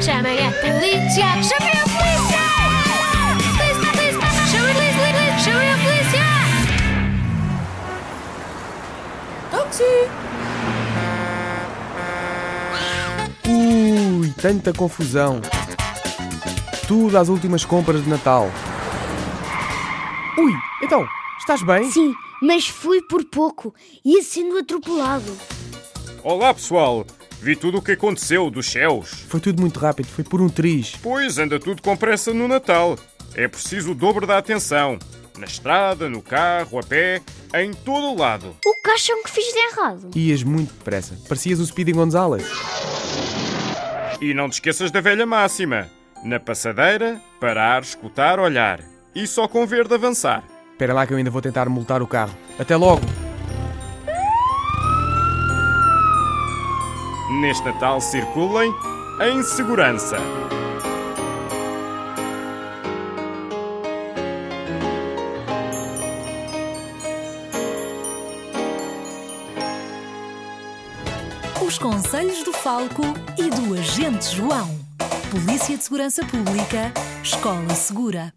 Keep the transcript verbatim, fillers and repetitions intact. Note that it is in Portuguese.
Chamei a polícia! Chamei a polícia! Polícia, polícia! Chamei a polícia! Chamei a polícia! Táxi! Ui, tanta confusão! Tudo às últimas compras de Natal. Ui, então, estás bem? Sim, mas fui por pouco. Ia sendo atropelado. Olá, pessoal! Vi tudo o que aconteceu, dos céus. Foi tudo muito rápido, foi por um triz. Pois, anda tudo com pressa no Natal. É preciso o dobro da atenção. Na estrada, no carro, a pé, em todo o lado. O que acham que fiz de errado? Ias muito depressa. Parecias o Speeding Gonzalez. E não te esqueças da velha máxima. Na passadeira, parar, escutar, olhar. E só com verde avançar. Espera lá que eu ainda vou tentar multar o carro. Até logo! Neste Natal, circulem em segurança. Os conselhos do Falco e do Agente João. Polícia de Segurança Pública, Escola Segura.